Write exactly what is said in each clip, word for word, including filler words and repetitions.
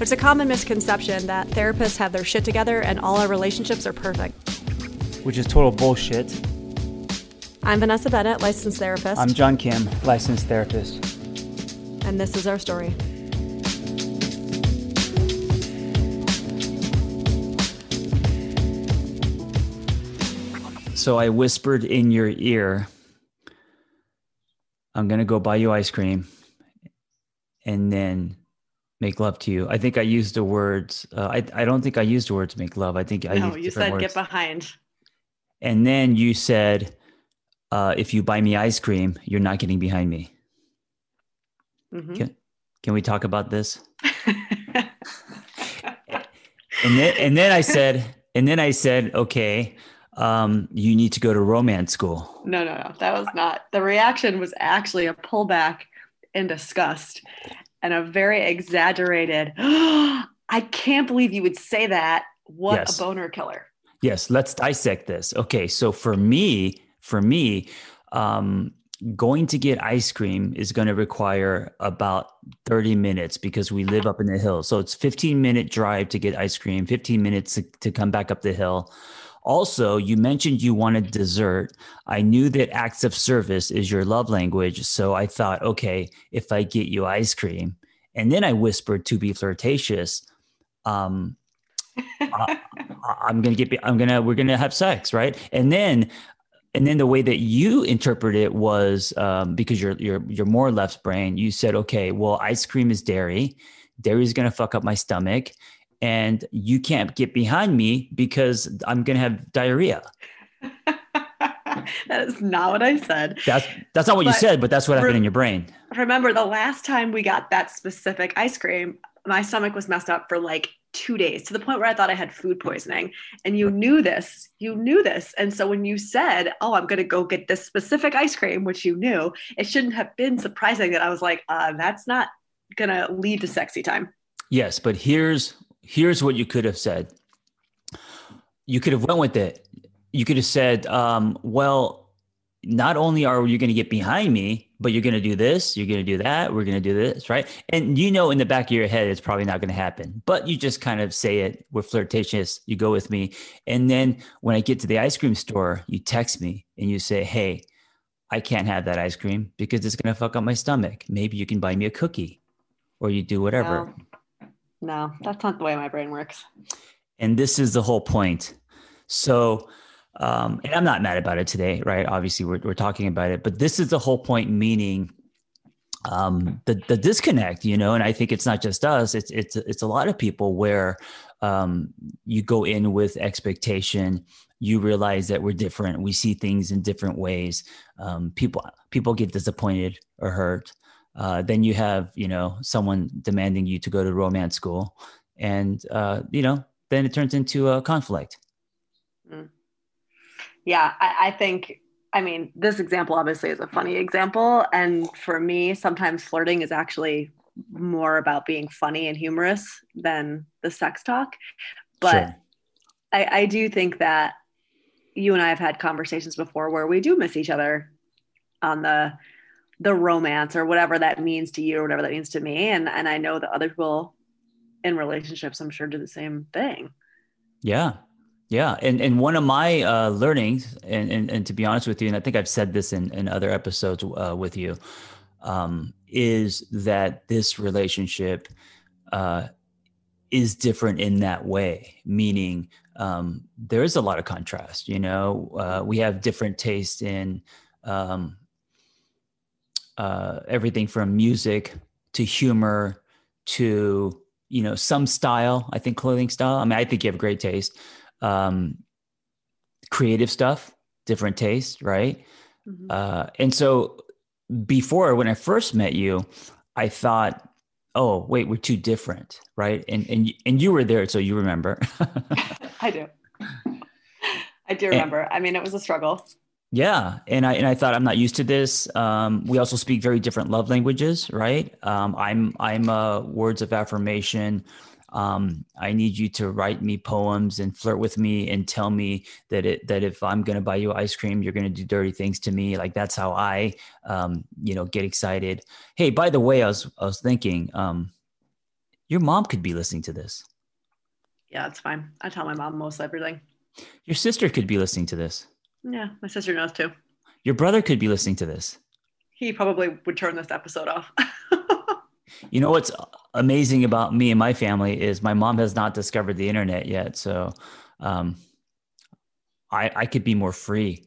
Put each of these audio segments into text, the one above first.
It's a common misconception that therapists have their shit together and all our relationships are perfect. Which is total bullshit. I'm Vanessa Bennett, licensed therapist. I'm John Kim, licensed therapist. And this is our story. So I whispered in your ear, I'm going to go buy you ice cream and then make love to you. I think I used the words. Uh, I I don't think I used the words make love. I think I no, used you different said words. Get behind. And then you said, uh, if you buy me ice cream, you're not getting behind me. Mm-hmm. Can, can we talk about this? and then and then I said, and then I said, okay, um, you need to go to romance school. No, no, no. That was not. The reaction was actually a pullback in disgust. And a very exaggerated, oh, I can't believe you would say that. What yes. a boner killer. Yes. Let's dissect this. Okay. So for me, for me, um, going to get ice cream is going to require about thirty minutes because we live up in the hill. So it's fifteen minute drive to get ice cream, fifteen minutes to, to come back up the hill. Also, you mentioned you wanted dessert. I knew that acts of service is your love language. So I thought, okay, if I get you ice cream, and then I whispered to be flirtatious, um, I, I'm going to get, I'm going to, we're going to have sex. Right. And then, and then the way that you interpret it was, um, because you're, you're, you're more left brain. You said, okay, well, ice cream is dairy. Dairy is going to fuck up my stomach. And you can't get behind me because I'm going to have diarrhea. That is not what I said. That's that's not what but you said, but that's what re- happened in your brain. Remember the last time we got that specific ice cream, my stomach was messed up for like two days to the point where I thought I had food poisoning. And you knew this, you knew this. And so when you said, oh, I'm going to go get this specific ice cream, which you knew, it shouldn't have been surprising that I was like, uh, that's not going to lead to sexy time. Yes, but here's... Here's what you could have said. You could have went with it. You could have said, um, well, not only are you going to get behind me, but you're going to do this. You're going to do that. We're going to do this. Right. And you know, in the back of your head, it's probably not going to happen, but you just kind of say it. We're flirtatious. You go with me. And then when I get to the ice cream store, you text me and you say, hey, I can't have that ice cream because it's going to fuck up my stomach. Maybe you can buy me a cookie or you do whatever. Yeah. No, that's not the way my brain works. And this is the whole point. So, um, and I'm not mad about it today, right? Obviously we're, we're talking about it, but this is the whole point, meaning, um, the, the disconnect, you know, and I think it's not just us, it's, it's, it's a lot of people where, um, you go in with expectation, you realize that we're different. We see things in different ways. Um, people, people get disappointed or hurt. Uh, then you have, you know, someone demanding you to go to romance school and, uh, you know, then it turns into a conflict. Mm. Yeah, I, I think, I mean, this example obviously is a funny example. And for me, sometimes flirting is actually more about being funny and humorous than the sex talk. But sure. I, I do think that you and I have had conversations before where we do miss each other on the the romance or whatever that means to you or whatever that means to me. And and I know that other people in relationships, I'm sure, do the same thing. Yeah. Yeah. And and one of my uh, learnings, and, and, and to be honest with you, and I think I've said this in, in other episodes uh, with you, um, is that this relationship uh, is different in that way, meaning um, there is a lot of contrast. You know, uh, we have different tastes in um, uh, everything from music to humor to, you know, some style, I think clothing style. I mean, I think you have great taste. Um, creative stuff, different taste, right? Mm-hmm. Uh, and so before, when I first met you, I thought, oh, wait, we're too different, right? And and and you were there, so you remember. I do. I do remember. And, I mean, it was a struggle. Yeah, and I and I thought, I'm not used to this. Um, we also speak very different love languages, right? Um, I'm I'm uh, words of affirmation. Um, I need you to write me poems and flirt with me and tell me that it, that if I'm going to buy you ice cream, you're going to do dirty things to me. Like that's how I, um, you know, get excited. Hey, by the way, I was, I was thinking, um, your mom could be listening to this. Yeah, it's fine. I tell my mom most everything. Your sister could be listening to this. Yeah. My sister knows too. Your brother could be listening to this. He probably would turn this episode off. You know, what's amazing about me and my family is my mom has not discovered the internet yet. So um, I, I could be more free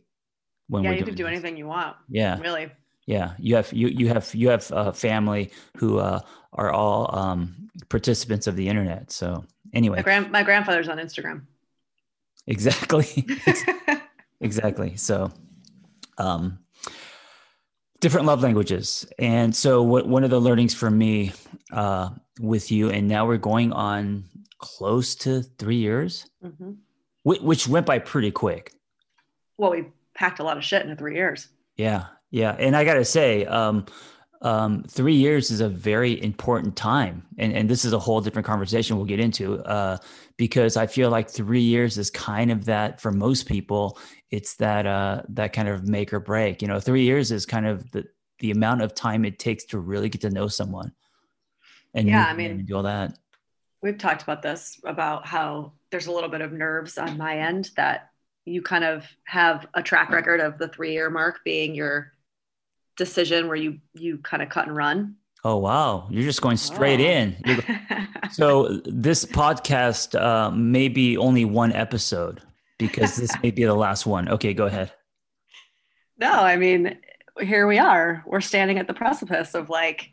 when yeah, we're you could do this. Anything you want. Yeah, really. Yeah. You have, you, you have, you have a family who uh, are all um, participants of the internet. So anyway, my, grand- my grandfather's on Instagram. Exactly. Exactly. So, um, different love languages. And so what, one of the learnings for me uh, with you, and now we're going on close to three years, mm-hmm. which, which went by pretty quick. Well, we packed a lot of shit into three years. Yeah. Yeah. And I got to say, um, um, three years is a very important time. And, and this is a whole different conversation we'll get into uh, because I feel like three years is kind of that for most people. It's that uh, that kind of make or break. You know, three years is kind of the, the amount of time it takes to really get to know someone. And yeah, I mean, do all that. We've talked about this, about how there's a little bit of nerves on my end that you kind of have a track record of the three year mark being your decision where you you kind of cut and run. Oh, wow. You're just going straight oh. in. So this podcast uh, may be only one episode. Because this may be the last one. Okay, go ahead. No, I mean, here we are. We're standing at the precipice of like,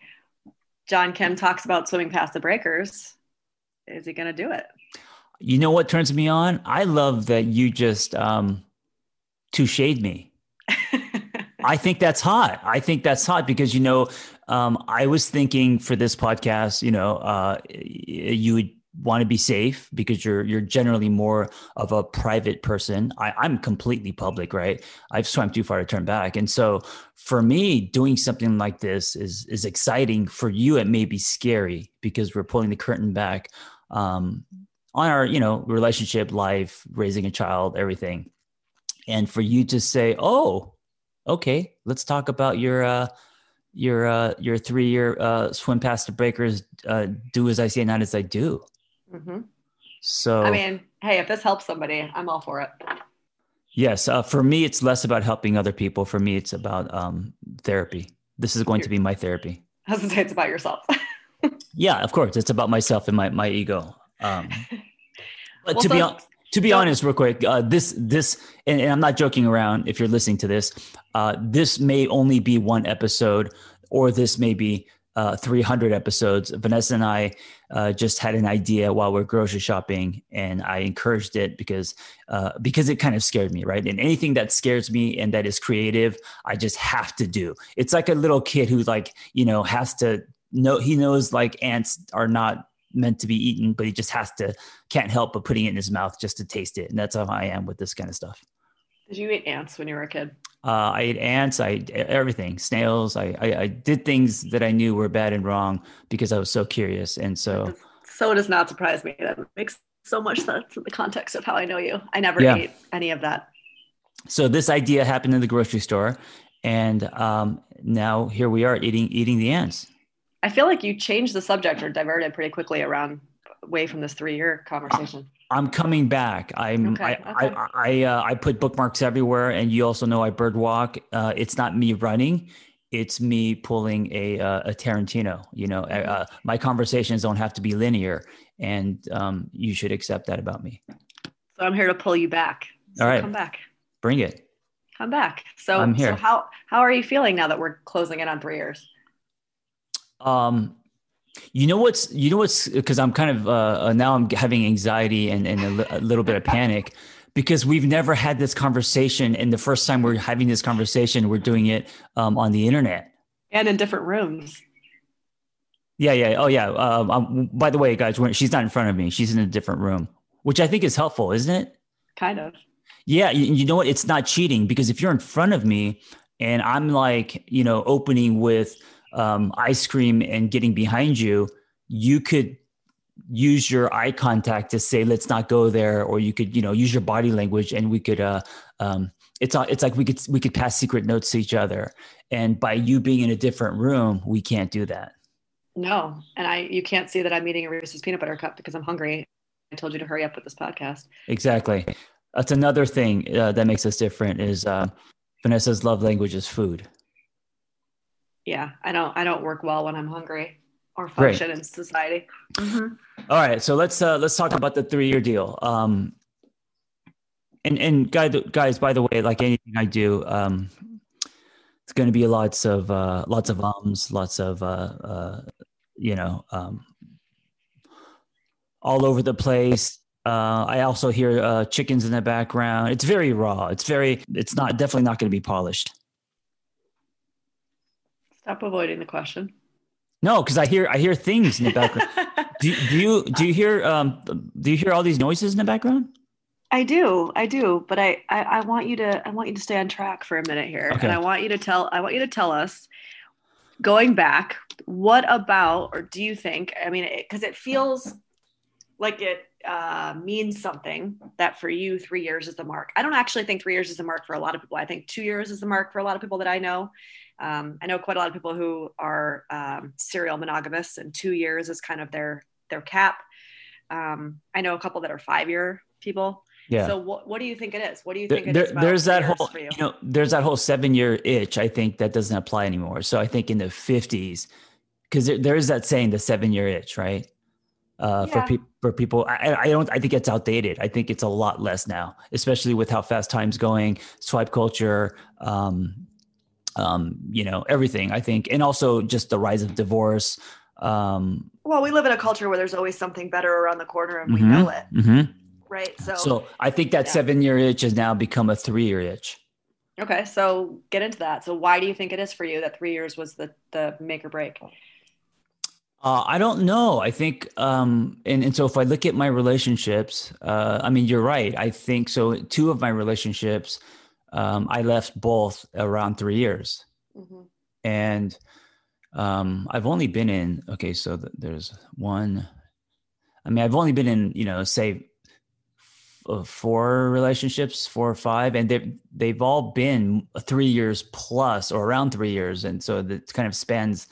John Kim talks about swimming past the breakers. Is he going to do it? You know what turns me on? I love that you just um, touche'd me. I think that's hot. I think that's hot because, you know, um, I was thinking for this podcast, you know, uh, you would want to be safe because you're you're generally more of a private person. I, I'm completely public, right? I've swam too far to turn back. And so for me, doing something like this is is exciting. For you, it may be scary because we're pulling the curtain back um, on our, you know, relationship, life, raising a child, everything. And for you to say, oh, okay, let's talk about your uh your uh your three year uh swim past the breakers, uh do as I say, not as I do. Mm-hmm. So, I mean, hey, if this helps somebody, I'm all for it. Yes. Uh, for me, it's less about helping other people. For me, it's about um, therapy. This is going You're, to be my therapy. I was going to say it's about yourself. Yeah, of course. It's about myself and my, my ego. Um, but well, to so- be honest, To be honest, real quick, uh, this, this, and, and I'm not joking around. If you're listening to this, uh, this may only be one episode, or this may be uh, three hundred episodes. Vanessa and I uh, just had an idea while we're grocery shopping, and I encouraged it because uh, because it kind of scared me, right? And anything that scares me and that is creative, I just have to do. It's like a little kid who's like, you know, has to know. He knows like ants are not meant to be eaten, but he just has to, can't help but putting it in his mouth just to taste it. And that's how I am with this kind of stuff. Did you eat ants when you were a kid? Uh, I ate ants, I ate everything, snails. I, I, I did things that I knew were bad and wrong because I was so curious. And so. So it does not surprise me. That makes so much sense in the context of how I know you. I never yeah. ate any of that. So this idea happened in the grocery store. And um, now here we are eating, eating the ants. I feel like you changed the subject or diverted pretty quickly around away from this three year conversation. I'm coming back. I'm, okay, I, okay. I, I, uh, I put bookmarks everywhere, and you also know I bird walk. Uh, it's not me running; it's me pulling a uh, a Tarantino. You know, uh, my conversations don't have to be linear, and um, you should accept that about me. So I'm here to pull you back. So all right, come back. Bring it. Come back. So I'm here. So how how are you feeling now that we're closing in on three years? Um. You know what's, you know what's, because I'm kind of, uh, now I'm having anxiety and, and a, li- a little bit of panic because we've never had this conversation. And the first time we're having this conversation, we're doing it um, on the internet. And in different rooms. Yeah, yeah. Oh, yeah. Um, I'm, by the way, guys, when, she's not in front of me. She's in a different room, which I think is helpful, isn't it? Kind of. Yeah. You, you know what? It's not cheating, because if you're in front of me and I'm like, you know, opening with Um, ice cream and getting behind you, you could use your eye contact to say, let's not go there. Or you could, you know, use your body language, and we could, uh, um, it's, it's like we could, we could pass secret notes to each other. And by you being in a different room, we can't do that. No. And I, you can't see that I'm eating a Reese's peanut butter cup because I'm hungry. I told you to hurry up with this podcast. Exactly. That's another thing uh, that makes us different is uh, Vanessa's love language is food. Yeah, I don't. I don't work well when I'm hungry or function Great. In society. Mm-hmm. All right, so let's uh, let's talk about the three-year deal. Um, and and guys, guys, by the way, like anything I do, um, it's going to be lots of uh, lots of ums, lots of uh, uh, you know, um, all over the place. Uh, I also hear uh, chickens in the background. It's very raw. It's very. It's not definitely not going to be polished. Stop avoiding the question. No, because I hear I hear things in the background. do, do you do you hear um do you hear all these noises in the background? I do, I do, but I, I, I want you to I want you to stay on track for a minute here, okay. And I want you to tell I want you to tell us, going back, what about or do you think? I mean, because it, it feels like it uh, means something that for you three years is the mark. I don't actually think three years is the mark for a lot of people. I think two years is the mark for a lot of people that I know. Um, I know quite a lot of people who are um, serial monogamous, and two years is kind of their their cap. Um, I know a couple that are five year people. Yeah. So what what do you think it is? What do you think there, it is? About there's that whole you? you know there's that whole seven year itch. I think that doesn't apply anymore. So I think in the fifties, because there, there is that saying, the seven year itch, right? Uh, yeah. For people, for people, I, I don't. I think it's outdated. I think it's a lot less now, especially with how fast time's going, swipe culture. Um, Um, you know, everything, I think. And also just the rise of divorce. Um, well, we live in a culture where there's always something better around the corner, and mm-hmm, we know it. Mm-hmm. Right. So, so I think that yeah. seven year itch has now become a three year itch. Okay. So get into that. So why do you think it is for you that three years was the, the make or break? Uh, I don't know. I think, um, and, and so if I look at my relationships, uh, I mean, you're right. I think so. Two of my relationships, Um, I left both around three years, mm-hmm. and um, I've only been in, okay. So th- there's one, I mean, I've only been in, you know, say f- four relationships, four or five, and they've, they've all been three years plus or around three years. And so that kind of spans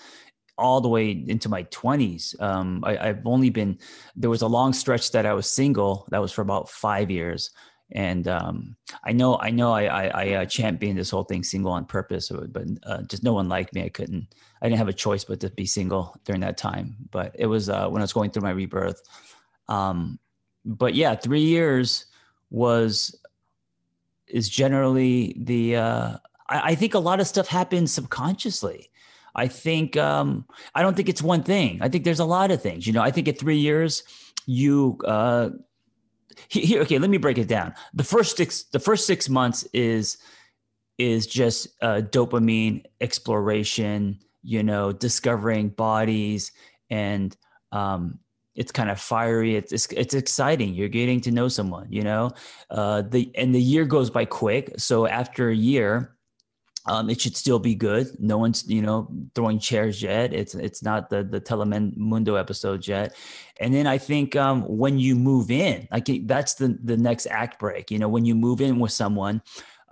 all the way into my twenties. Um, I, I've only been, there was a long stretch that I was single. That was for about five years. And um, I know, I know, I I, I uh, championed this whole thing single on purpose, but uh, just no one liked me. I couldn't, I didn't have a choice but to be single during that time. But it was uh, when I was going through my rebirth. Um, but yeah, three years was is generally the. Uh, I, I think a lot of stuff happens subconsciously. I think um, I don't think it's one thing. I think there's a lot of things. You know, I think at three years you. Uh, Here, okay, let me break it down. The first six, the first six months is is just uh, dopamine exploration, you know, discovering bodies, and um, it's kind of fiery. It's, it's it's exciting. You're getting to know someone, you know. Uh, the and the year goes by quick. So after a year, um, it should still be good. No one's, you know, throwing chairs yet. It's it's not the the Telemundo episode yet. And then I think um, when you move in, like that's the the next act break. You know, when you move in with someone,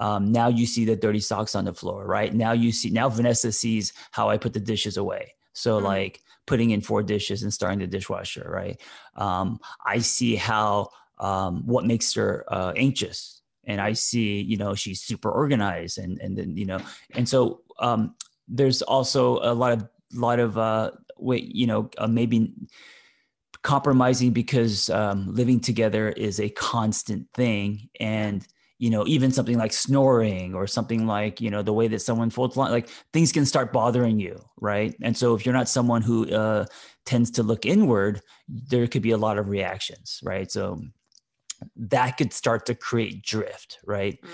um, now you see the dirty socks on the floor, right? Now you see, now Vanessa sees how I put the dishes away. So mm-hmm. like putting in four dishes and starting the dishwasher, right? Um, I see how um, what makes her uh, anxious. And I see, you know, she's super organized, and and then, you know, and so um, there's also a lot of lot of uh, wait, you know, uh, maybe compromising because um, living together is a constant thing, and you know, even something like snoring or something like, you know, the way that someone folds line, like things can start bothering you, right? And so if you're not someone who uh, tends to look inward, there could be a lot of reactions, right? So that could start to create drift, right? Mm.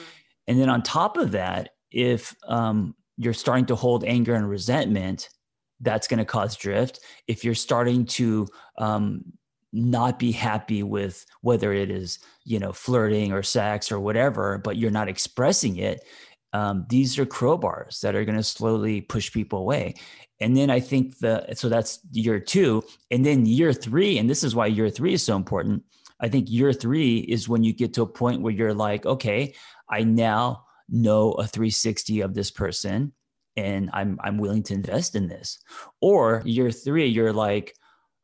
And then on top of that, if um, you're starting to hold anger and resentment, that's going to cause drift. If you're starting to um, not be happy with whether it is, you know, flirting or sex or whatever, but you're not expressing it, um, these are crowbars that are going to slowly push people away. And then I think the, so that's year two. And then year three, and this is why year three is so important. I think year three is when you get to a point where you're like, okay, I now know a three sixty of this person, and I'm I'm willing to invest in this. Or year three, you're like,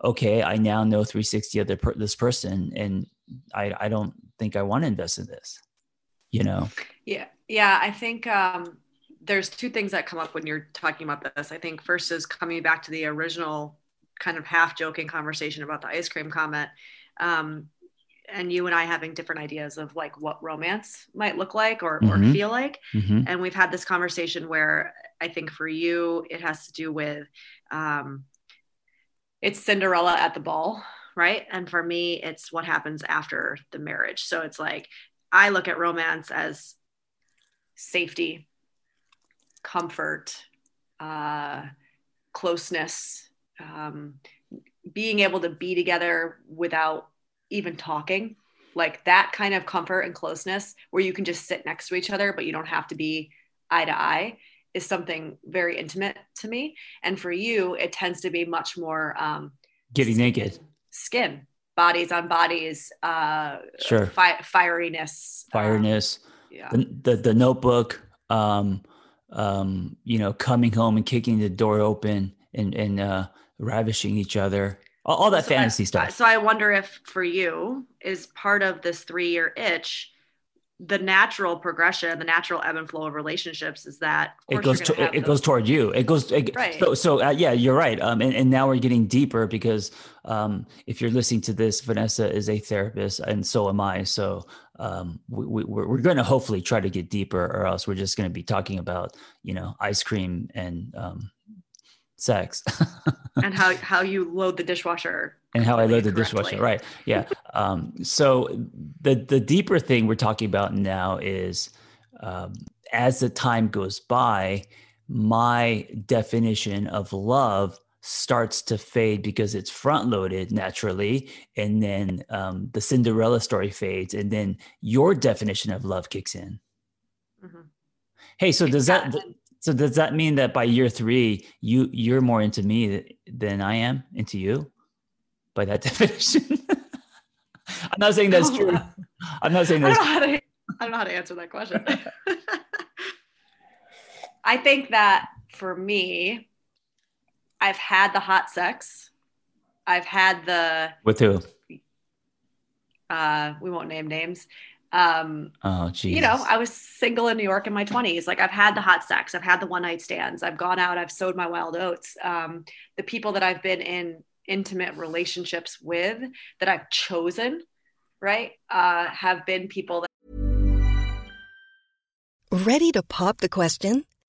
okay, I now know three sixty of the per- this person, and I, I don't think I want to invest in this, you know? Yeah. Yeah. I think um, there's two things that come up when you're talking about this. I think first is coming back to the original kind of half joking conversation about the ice cream comment. Um, and you and I having different ideas of like what romance might look like or, mm-hmm. or feel like. Mm-hmm. And we've had this conversation where I think for you, it has to do with, um, it's Cinderella at the ball, right? And for me, it's what happens after the marriage. So it's like, I look at romance as safety, comfort, uh, closeness, um, being able to be together without even talking, like that kind of comfort and closeness where you can just sit next to each other, but you don't have to be eye to eye, is something very intimate to me. And for you, it tends to be much more um, getting skin, naked, skin, bodies on bodies, uh, sure, fi- fieriness, fieriness, um, yeah. the, the the Notebook, um, um, you know, coming home and kicking the door open and and uh, ravishing each other, all, all that so fantasy I, stuff. So I wonder if for you is part of this three-year itch. The natural progression, the natural ebb and flow of relationships is that it goes to, it those. goes toward you. It goes it, right. So, so uh, yeah, you're right. Um, and, and now we're getting deeper because um, if you're listening to this, Vanessa is a therapist, and so am I. So um, we, we, we're we're going to hopefully try to get deeper, or else we're just going to be talking about, you know, ice cream and um, sex, and how how you load the dishwasher. And how I load the dishwasher, right? Yeah. um, so the the deeper thing we're talking about now is, um, as the time goes by, my definition of love starts to fade because it's front loaded naturally, and then um, the Cinderella story fades, and then your definition of love kicks in. Mm-hmm. Hey, so does that? So does that mean that by year three, you you're more into me than I am into you? By that definition, I'm not saying that's true. I'm not saying that's I don't know how to, I don't know how to answer that question. I think that for me, I've had the hot sex. I've had the with who? Uh, we won't name names. Um, oh, geez. You know, I was single in New York in my twenties. Like I've had the hot sex. I've had the one night stands. I've gone out. I've sowed my wild oats. Um, the people that I've been in intimate relationships with that I've chosen, right, uh, have been people that... Ready to pop the question?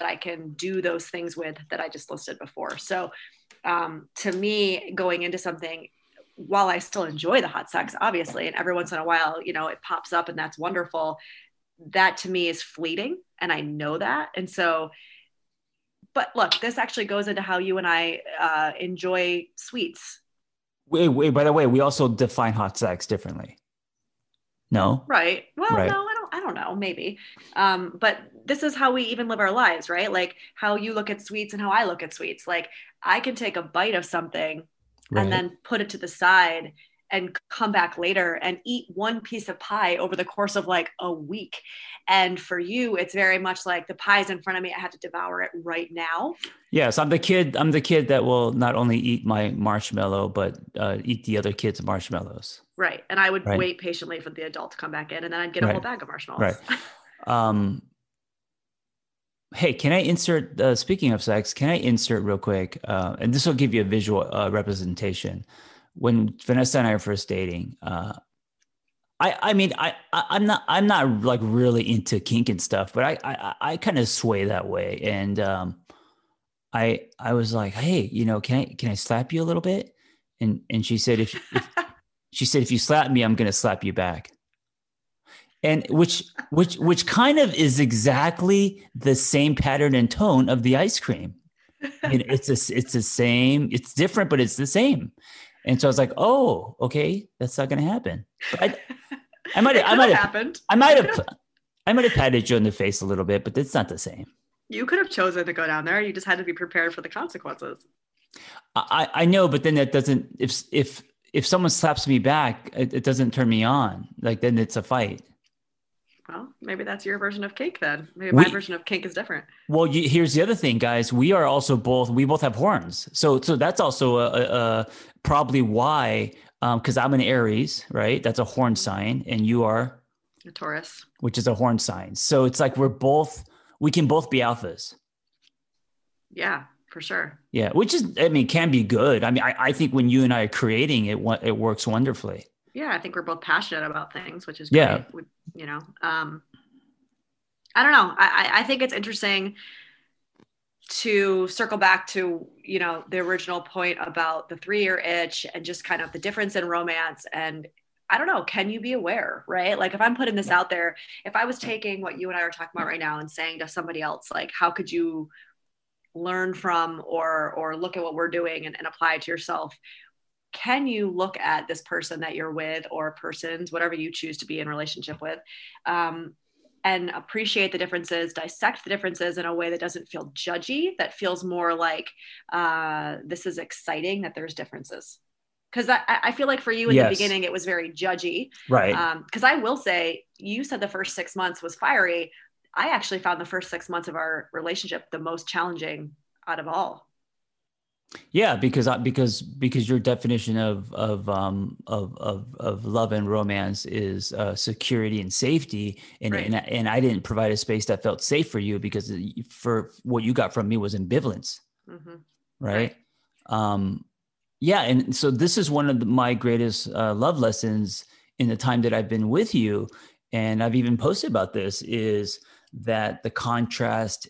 That I can do those things with that I just listed before. So um, to me, going into something, while I still enjoy the hot sex, obviously, and every once in a while, you know, it pops up and that's wonderful. That to me is fleeting. And I know that. And so, but look, this actually goes into how you and I uh, enjoy sweets. Wait, wait, by the way, we also define hot sex differently. No. Right. Well, right. no, I don't, I don't know, maybe. Um, but this is how we even live our lives, right? Like how you look at sweets and how I look at sweets. Like I can take a bite of something right. and then put it to the side and come back later and eat one piece of pie over the course of like a week. And for you, it's very much like the pie's in front of me. I have to devour it right now. Yes. I'm the kid. I'm the kid that will not only eat my marshmallow, but uh, eat the other kids' marshmallows. Right. And I would right. wait patiently for the adult to come back in and then I'd get a right. whole bag of marshmallows. Right. Um, hey, can I insert, uh, speaking of sex, can I insert real quick? Uh, and this will give you a visual uh, representation. When Vanessa and I were first dating, uh, I I mean I, I I'm not I'm not like really into kink and stuff, but I I, I kind of sway that way, and um, I I was like, hey, you know, can I can I slap you a little bit? And and she said, if, if she said if you slap me, I'm gonna slap you back, and which which which kind of is exactly the same pattern and tone of the ice cream. And it's a, it's the same. It's different, but it's the same. And so I was like, "Oh, okay, that's not going to happen." But I might, I might have, I might have, I might have patted you in the face a little bit, but it's not the same. You could have chosen to go down there. You just had to be prepared for the consequences. I, I know, but then that doesn't. If if if someone slaps me back, it, it doesn't turn me on. Like then it's a fight. Well, maybe that's your version of kink then. Maybe we, my version of kink is different. Well, you, here's the other thing, guys. We are also both, we both have horns. So so that's also a, a, a probably why, because um, I'm an Aries, right? That's a horn sign. And you are? A Taurus. Which is a horn sign. So it's like we're both, we can both be alphas. Yeah, for sure. Yeah, which is, I mean, can be good. I mean, I, I think when you and I are creating it, it works wonderfully. Yeah, I think we're both passionate about things, which is great. Yeah. We, you know, um, I don't know. I, I think it's interesting to circle back to, you know, the original point about the three-year itch and just kind of the difference in romance. And I don't know, can you be aware, right? Like if I'm putting this out there, if I was taking what you and I are talking about right now and saying to somebody else, like, how could you learn from or or look at what we're doing and, and apply it to yourself? Can you look at this person that you're with or persons, whatever you choose to be in relationship with, um, and appreciate the differences, dissect the differences in a way that doesn't feel judgy, that feels more like uh, this is exciting that there's differences? Because I, I feel like for you in yes. the beginning, it was very judgy. Right. Because um, I will say, you said the first six months was fiery. I actually found the first six months of our relationship the most challenging out of all. Yeah, because because because your definition of of um of of, of love and romance is uh, security and safety, and right. and, I, and I didn't provide a space that felt safe for you because for what you got from me was ambivalence, mm-hmm. right? right? Um, yeah, and so this is one of the, my greatest uh, love lessons in the time that I've been with you, and I've even posted about this, is that the contrast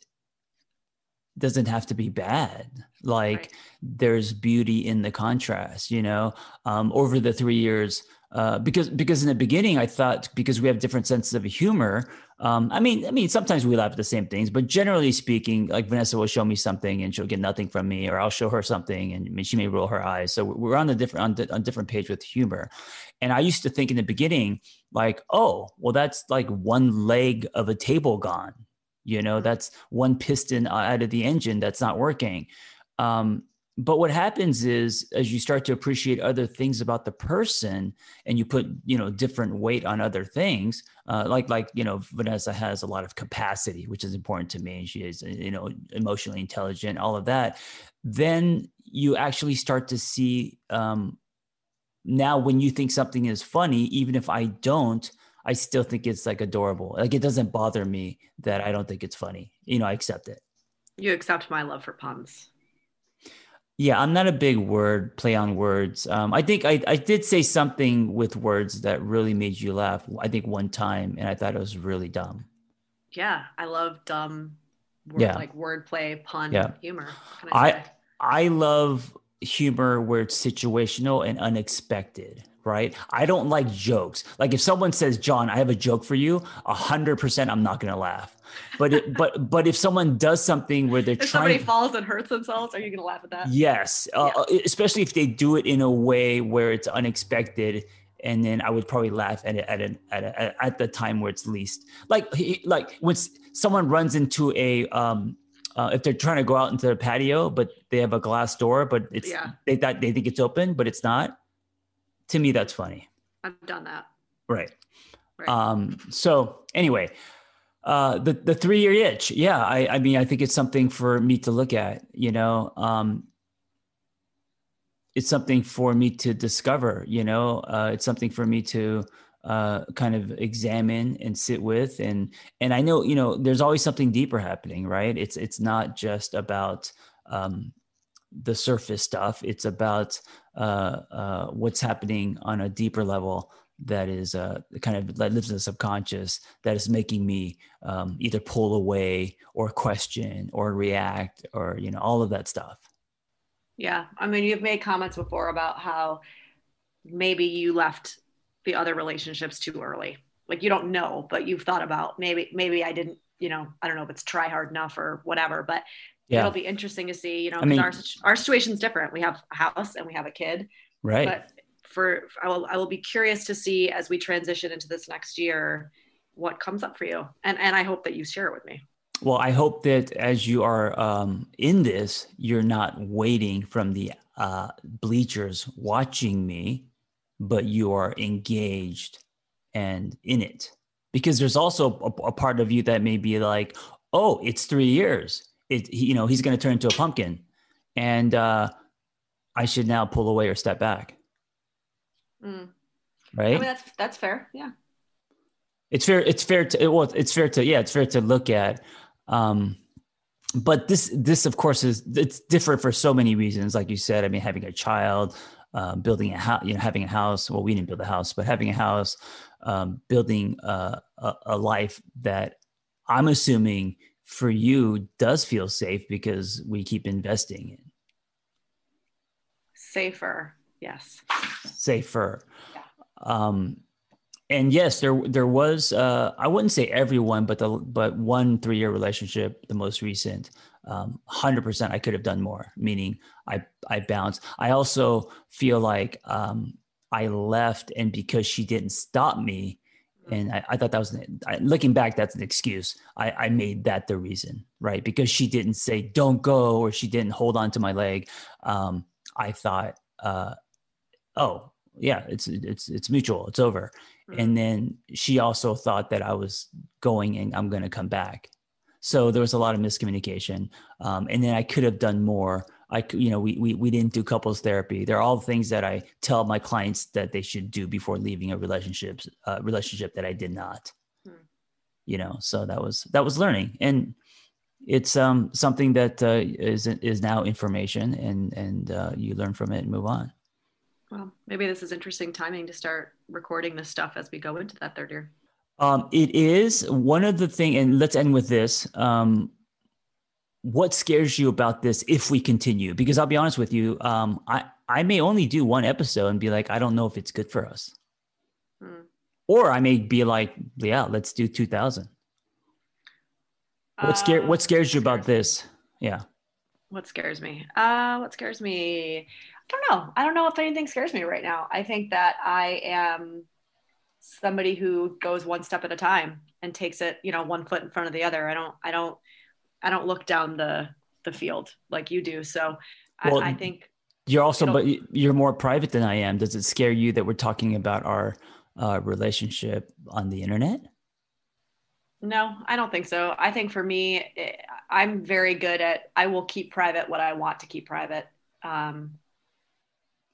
doesn't have to be bad. Like right. there's beauty in the contrast, you know, um, over the three years, uh, because, because in the beginning I thought, because we have different senses of humor. Um, I mean, I mean, sometimes we laugh at the same things, but generally speaking, like Vanessa will show me something and she'll get nothing from me, or I'll show her something and she may roll her eyes. So we're on a different, on, the, on different page with humor. And I used to think in the beginning, like, oh, well, that's like one leg of a table gone. You know, that's one piston out of the engine that's not working. Um, But what happens is, as you start to appreciate other things about the person, and you put, you know, different weight on other things, uh, like, like, you know, Vanessa has a lot of capacity, which is important to me. And she is, you know, emotionally intelligent, all of that. Then you actually start to see, um, now when you think something is funny, even if I don't, I still think it's like adorable. Like, it doesn't bother me that I don't think it's funny. You know, I accept it. You accept my love for puns. Yeah, I'm not a big word play on words. Um, I think I, I did say something with words that really made you laugh, I think one time, and I thought it was really dumb. Yeah, I love dumb, word, yeah. like wordplay, pun, yeah. humor. Can I, I, I love humor where it's situational and unexpected, right? I don't like jokes. Like, if someone says, John, I have a joke for you, one hundred percent I'm not going to laugh. But it, but but if someone does something where they're if trying, somebody falls and hurts themselves, are you going to laugh at that? Yes, yeah. uh, especially if they do it in a way where it's unexpected, and then I would probably laugh at it at an at a, at the time where it's least like like when someone runs into a um uh, if they're trying to go out into their patio, but they have a glass door, but it's yeah. they thought they think it's open, but it's not. To me, that's funny. I've done that. Right. Right. Um. So anyway. Uh, the, the three-year itch. Yeah. I, I mean, I think it's something for me to look at, you know, um, it's something for me to discover, you know, uh, it's something for me to, uh, kind of examine and sit with. And, and I know, you know, there's always something deeper happening, right? It's, it's not just about, um, the surface stuff. It's about, uh, uh, what's happening on a deeper level that is uh, kind of that lives in the subconscious, that is making me um, either pull away or question or react, or, you know, all of that stuff. Yeah. I mean, you've made comments before about how maybe you left the other relationships too early. Like, you don't know, but you've thought about maybe, maybe I didn't, you know, I don't know if it's try hard enough or whatever, but yeah. it'll be interesting to see, you know, I mean, our, our situation's different. We have a house and we have a kid. Right. But For I will, I will be curious to see as we transition into this next year, what comes up for you. And and I hope that you share it with me. Well, I hope that as you are um, in this, you're not waiting from the uh, bleachers watching me, but you are engaged and in it. Because there's also a, a part of you that may be like, oh, it's three years. It you know, he's going to turn into a pumpkin. And uh, I should now pull away or step back. Mm. Right. I mean, that's, that's fair. Yeah. It's fair. It's fair to, well, it's fair to, yeah, it's fair to look at. Um, but this, this of course is, it's different for so many reasons. Like you said, I mean, having a child, uh, building a house, you know, having a house, well, we didn't build a house, but having a house, um, building, uh, a, a life that I'm assuming for you does feel safe because we keep investing in. Safer. Yes. Safer. Yeah. Um, and yes, there, there was, uh, I wouldn't say everyone, but the, but one three-year relationship, the most recent, um, one hundred percent I could have done more, meaning I, I bounced. I also feel like, um, I left, and because she didn't stop me, mm-hmm. and I, I thought that was, an, I, looking back, that's an excuse. I, I made that the reason, right? Because she didn't say, don't go, or she didn't hold on to my leg. Um, I thought, uh, oh yeah, it's, it's, it's mutual. It's over. Mm-hmm. And then she also thought that I was going and I'm going to come back. So there was a lot of miscommunication. Um, and then I could have done more. I could, you know, we, we, we didn't do couples therapy. They're all things that I tell my clients that they should do before leaving a relationship, uh, relationship that I did not, mm-hmm. you know, so that was, that was learning. And it's, um, something that, uh, is, is now information, and, and, uh, you learn from it and move on. Well, maybe this is interesting timing to start recording this stuff as we go into that third year. Um, it is one of the thing, and let's end with this. Um, what scares you about this if we continue? Because I'll be honest with you, um, I, I may only do one episode and be like, I don't know if it's good for us. Hmm. Or I may be like, yeah, let's do two thousand. What, uh, scare, what scares you about this? Yeah. What scares me? Uh, what scares me? I don't know. I don't know if anything scares me right now. I think that I am somebody who goes one step at a time and takes it, you know, one foot in front of the other. I don't, I don't, I don't look down the, the field like you do. So Well, I, I think you're also, but you're more private than I am. Does it scare you that we're talking about our uh, relationship on the internet? No, I don't think so. I think for me, it, I'm very good at, I will keep private what I want to keep private. Um,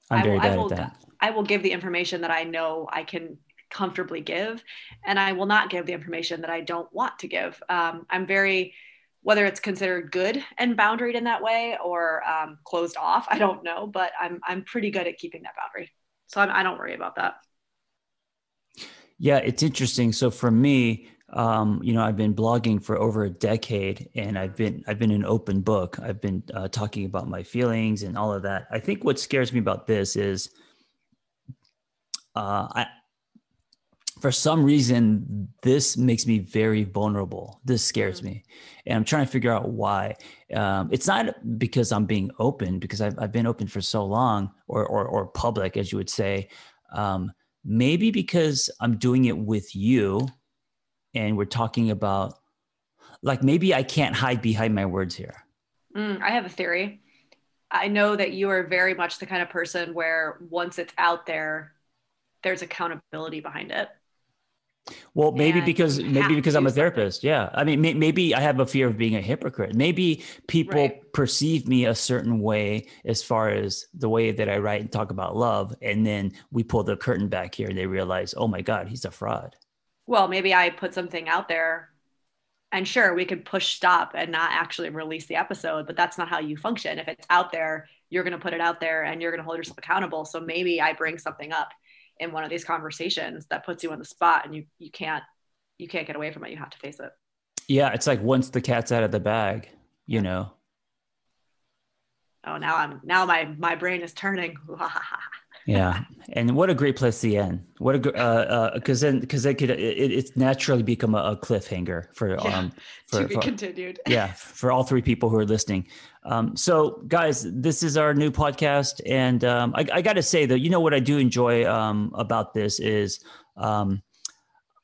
I'm very I, bad I will, at that. I will give the information that I know I can comfortably give, and I will not give the information that I don't want to give. Um, I'm very, whether it's considered good and boundaried in that way or um, closed off, I don't know, but I'm, I'm pretty good at keeping that boundary. So I'm, I don't worry about that. Yeah, it's interesting. So for me, Um, you know, I've been blogging for over a decade, and I've been, I've been an open book. I've been uh, talking about my feelings and all of that. I think what scares me about this is, uh, I, for some reason, this makes me very vulnerable. This scares me, and I'm trying to figure out why. Um, it's not because I'm being open, because I've, I've been open for so long, or, or, or public, as you would say. Um, maybe because I'm doing it with you. And we're talking about, like, maybe I can't hide behind my words here. Mm, I have a theory. I know that you are very much the kind of person where once it's out there, there's accountability behind it. Well, maybe and because maybe because I'm a therapist. Something. Yeah. I mean, may, maybe I have a fear of being a hypocrite. Maybe people right. perceive me a certain way as far as the way that I write and talk about love. And then we pull the curtain back here and they realize, oh my God, he's a fraud. Well, maybe I put something out there, and sure, we could push stop and not actually release the episode, but that's not how you function. If it's out there, you're going to put it out there and you're going to hold yourself accountable. So maybe I bring something up in one of these conversations that puts you on the spot, and you, you can't, you can't get away from it. You have to face it. Yeah. It's like, once the cat's out of the bag, you know. Oh, now I'm, now my, my brain is turning. Yeah. And what a great place to end. What a good, uh, uh, cause then, cause it could, it, it's naturally become a, a cliffhanger for, yeah, um, for, to be for, continued. Yeah. For all three people who are listening. Um, so guys, this is our new podcast. And, um, I, I gotta say though, you know, what I do enjoy, um, about this is, um,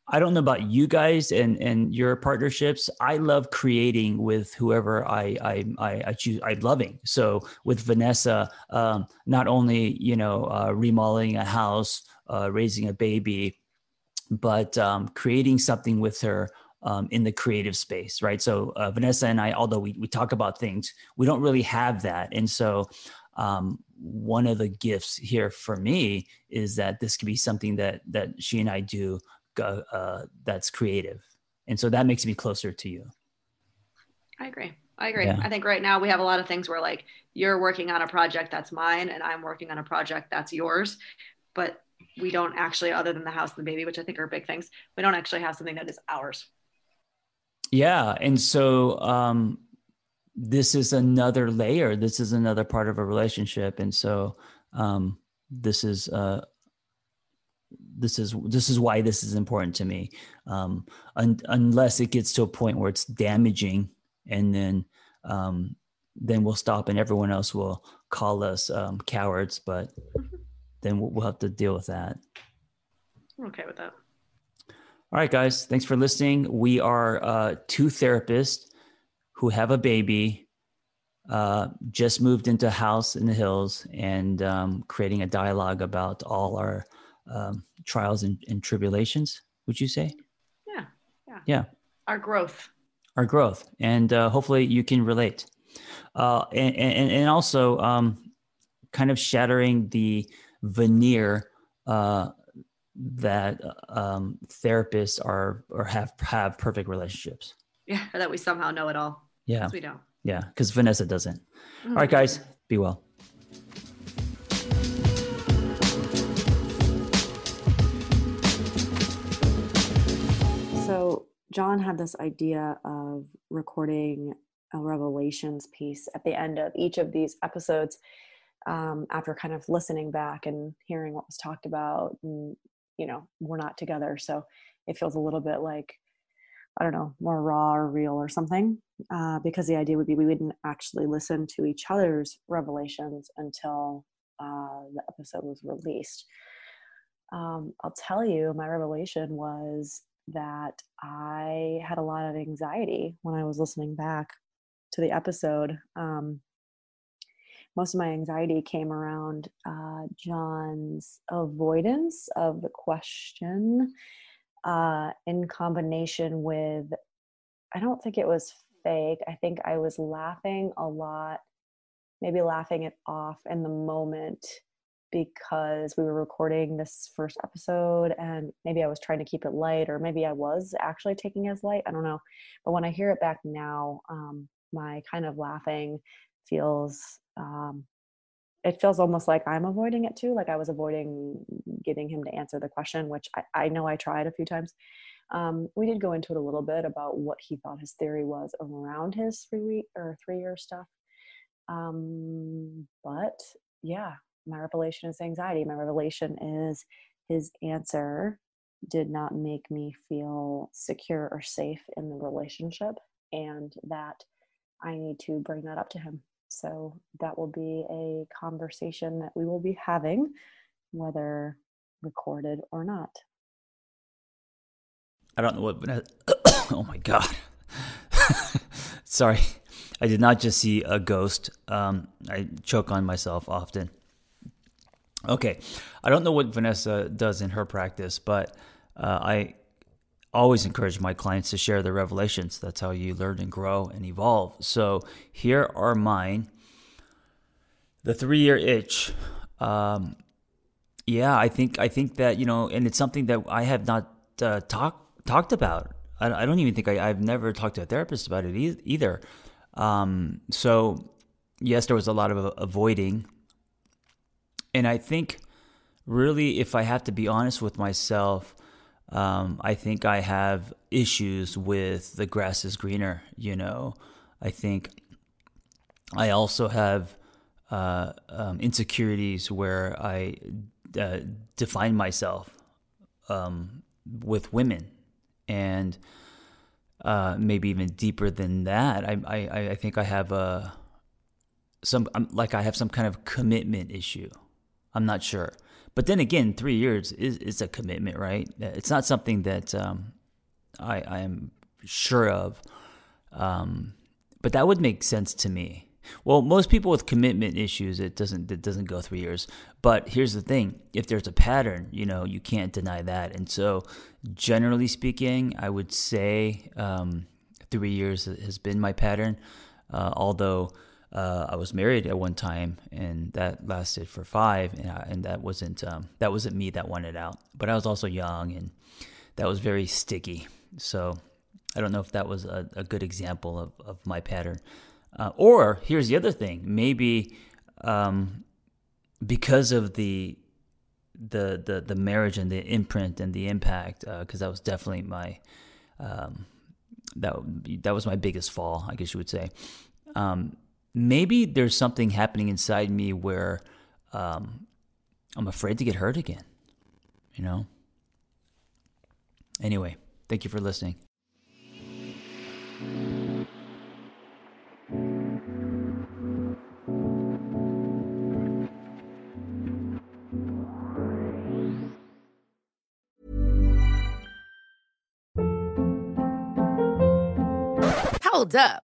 I don't know about you guys and, and your partnerships. I love creating with whoever I I I, I choose. I'm loving. So with Vanessa, um, not only you know uh, remodeling a house, uh, raising a baby, but um, creating something with her um, in the creative space, right? So uh, Vanessa and I, although we we talk about things, we don't really have that, and so. Um, one of the gifts here for me is that this could be something that that she and I do. Uh, uh, that's creative. And so that makes me closer to you. I agree. I agree. Yeah. I think right now we have a lot of things where, like, you're working on a project that's mine and I'm working on a project that's yours, but we don't actually, other than the house and the baby, which I think are big things, we don't actually have something that is ours. Yeah. And so um, this is another layer. This is another part of a relationship. And so um, this is uh This is this is why this is important to me, um, un- unless it gets to a point where it's damaging, and then um, then we'll stop, and everyone else will call us um, cowards. But then we'll, we'll have to deal with that. I'm okay with that. All right, guys, thanks for listening. We are uh, two therapists who have a baby, uh, just moved into a house in the hills, and um, creating a dialogue about all our. Um, trials and, and tribulations, would you say? Yeah. Yeah. Yeah. Our growth. Our growth. And uh, hopefully you can relate. Uh, and, and, and also um, kind of shattering the veneer uh, that um, therapists are or have have perfect relationships. Yeah. Or that we somehow know it all. Yeah. Because we don't. Yeah. Because Vanessa doesn't. Mm-hmm. All right, guys. Be well. So John had this idea of recording a revelations piece at the end of each of these episodes um, after kind of listening back and hearing what was talked about. And, you know, we're not together, so it feels a little bit like, I don't know, more raw or real or something, uh, because the idea would be we wouldn't actually listen to each other's revelations until uh, the episode was released. Um, I'll tell you, my revelation was that I had a lot of anxiety when I was listening back to the episode. Um, most of my anxiety came around uh, John's avoidance of the question uh, in combination with, I don't think it was fake. I think I was laughing a lot, maybe laughing it off in the moment because we were recording this first episode and maybe I was trying to keep it light, or maybe I was actually taking it as light. I don't know. But when I hear it back now, um, my kind of laughing feels, um, it feels almost like I'm avoiding it too. Like I was avoiding getting him to answer the question, which I, I know I tried a few times. Um, we did go into it a little bit about what he thought his theory was around his three week or three year stuff. Um, but yeah, my revelation is anxiety. My revelation is his answer did not make me feel secure or safe in the relationship, and that I need to bring that up to him. So that will be a conversation that we will be having, whether recorded or not. I don't know what Vanessa, oh my God. Sorry. I did not just see a ghost. Um, I choke on myself often. Okay. I don't know what Vanessa does in her practice, but uh, I always encourage my clients to share their revelations. That's how you learn and grow and evolve. So here are mine. The three-year itch. Um, yeah, I think I think that, you know, and it's something that I have not uh, talked talked about. I, I don't even think I, I've never talked to a therapist about it e- either. Um, so yes, there was a lot of uh, avoiding. And I think really, if I have to be honest with myself, um, I think I have issues with the grass is greener, you know. I think I also have uh, um, insecurities where I uh, define myself um, with women. And uh, maybe even deeper than that, I I, I think I have a some I'm, like I have some kind of commitment issue. I'm not sure, but then again, three years is is a commitment, right? It's not something that um, I I am sure of, um, but that would make sense to me. Well, most people with commitment issues, it doesn't it doesn't go three years. But here's the thing: if there's a pattern, you know, you can't deny that. And so, generally speaking, I would say um, three years has been my pattern. Uh, although uh, I was married at one time, and that lasted for five, and, I, and that wasn't um, that wasn't me that wanted out. But I was also young, and that was very sticky. So I don't know if that was a, a good example of, of my pattern. Uh, or here's the other thing, maybe um, because of the, the the the marriage and the imprint and the impact, because uh, that was definitely my um, that that was my biggest fall, I guess you would say. Um, maybe there's something happening inside me where um, I'm afraid to get hurt again, you know. Anyway, thank you for listening. Hold up.